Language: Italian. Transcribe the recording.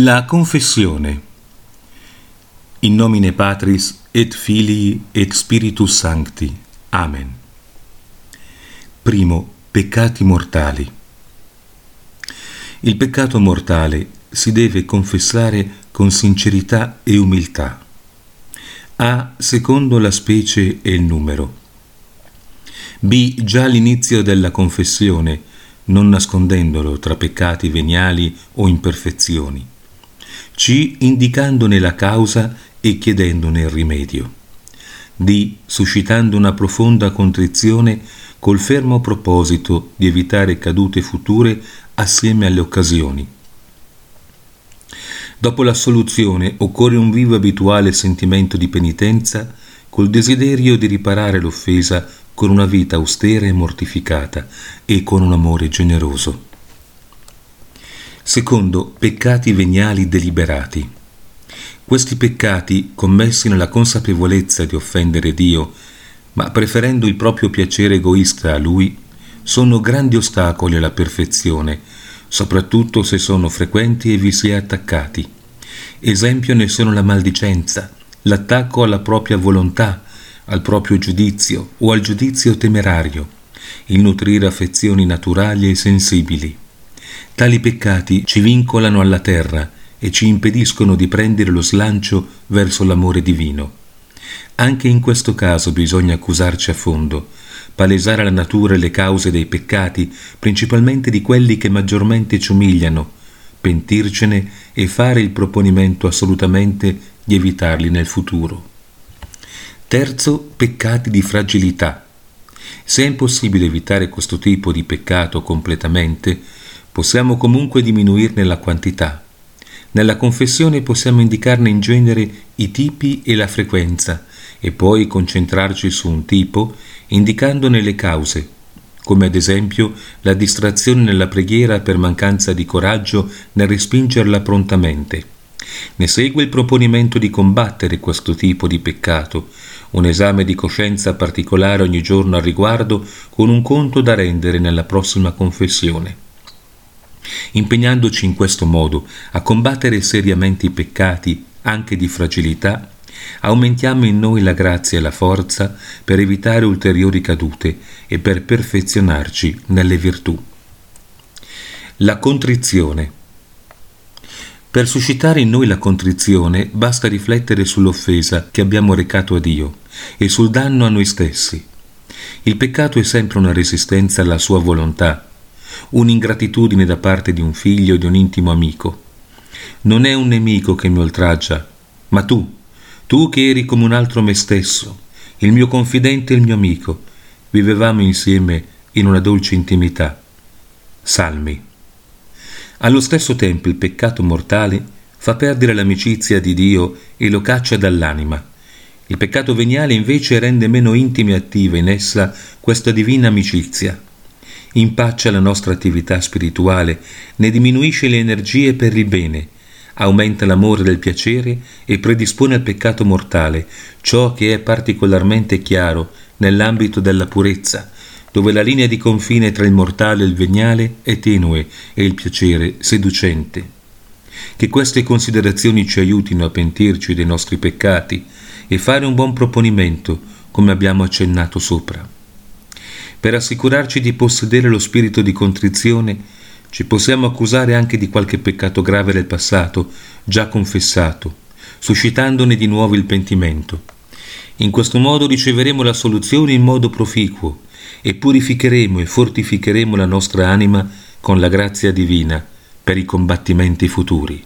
La Confessione. In nomine Patris et Filii et Spiritus Sancti. Amen. Primo, peccati mortali. Il peccato mortale si deve confessare con sincerità e umiltà, A secondo la specie e il numero. B già all'inizio della confessione, non nascondendolo tra peccati veniali o imperfezioni. C indicandone la causa e chiedendone il rimedio. D suscitando una profonda contrizione col fermo proposito di evitare cadute future assieme alle occasioni. Dopo l'assoluzione occorre un vivo e abituale sentimento di penitenza col desiderio di riparare l'offesa con una vita austera e mortificata e con un amore generoso. Secondo, peccati veniali deliberati. Questi peccati, commessi nella consapevolezza di offendere Dio, ma preferendo il proprio piacere egoista a Lui, sono grandi ostacoli alla perfezione, soprattutto se sono frequenti e vi si è attaccati. Esempio ne sono la maldicenza, l'attacco alla propria volontà, al proprio giudizio o al giudizio temerario, il nutrire affezioni naturali e sensibili. Tali peccati ci vincolano alla terra e ci impediscono di prendere lo slancio verso l'amore divino. Anche in questo caso bisogna accusarci a fondo, palesare alla natura le cause dei peccati, principalmente di quelli che maggiormente ci umiliano, pentircene e fare il proponimento assolutamente di evitarli nel futuro. Terzo, peccati di fragilità. Se è impossibile evitare questo tipo di peccato completamente, possiamo comunque diminuirne la quantità. Nella confessione possiamo indicarne in genere i tipi e la frequenza e poi concentrarci su un tipo indicandone le cause, come ad esempio la distrazione nella preghiera per mancanza di coraggio nel respingerla prontamente. Ne segue il proponimento di combattere questo tipo di peccato, un esame di coscienza particolare ogni giorno al riguardo con un conto da rendere nella prossima confessione. Impegnandoci in questo modo a combattere seriamente i peccati, anche di fragilità, aumentiamo in noi la grazia e la forza per evitare ulteriori cadute e per perfezionarci nelle virtù. La contrizione. Per suscitare in noi la contrizione basta riflettere sull'offesa che abbiamo recato a Dio e sul danno a noi stessi. Il peccato è sempre una resistenza alla sua volontà, un'ingratitudine da parte di un figlio o di un intimo amico. Non è un nemico che mi oltraggia, ma tu che eri come un altro me stesso, il mio confidente e il mio amico, vivevamo insieme in una dolce intimità. Salmi. Allo stesso tempo il peccato mortale fa perdere l'amicizia di Dio e lo caccia dall'anima. Il peccato veniale invece rende meno intima e attiva in essa questa divina amicizia. Impaccia la nostra attività spirituale, ne diminuisce le energie per il bene, aumenta l'amore del piacere e predispone al peccato mortale, ciò che è particolarmente chiaro nell'ambito della purezza, dove la linea di confine tra il mortale e il veniale è tenue e il piacere seducente. Che queste considerazioni ci aiutino a pentirci dei nostri peccati e fare un buon proponimento, come abbiamo accennato sopra. Per assicurarci di possedere lo spirito di contrizione, ci possiamo accusare anche di qualche peccato grave del passato, già confessato, suscitandone di nuovo il pentimento. In questo modo riceveremo la soluzione in modo proficuo e purificheremo e fortificheremo la nostra anima con la grazia divina per i combattimenti futuri.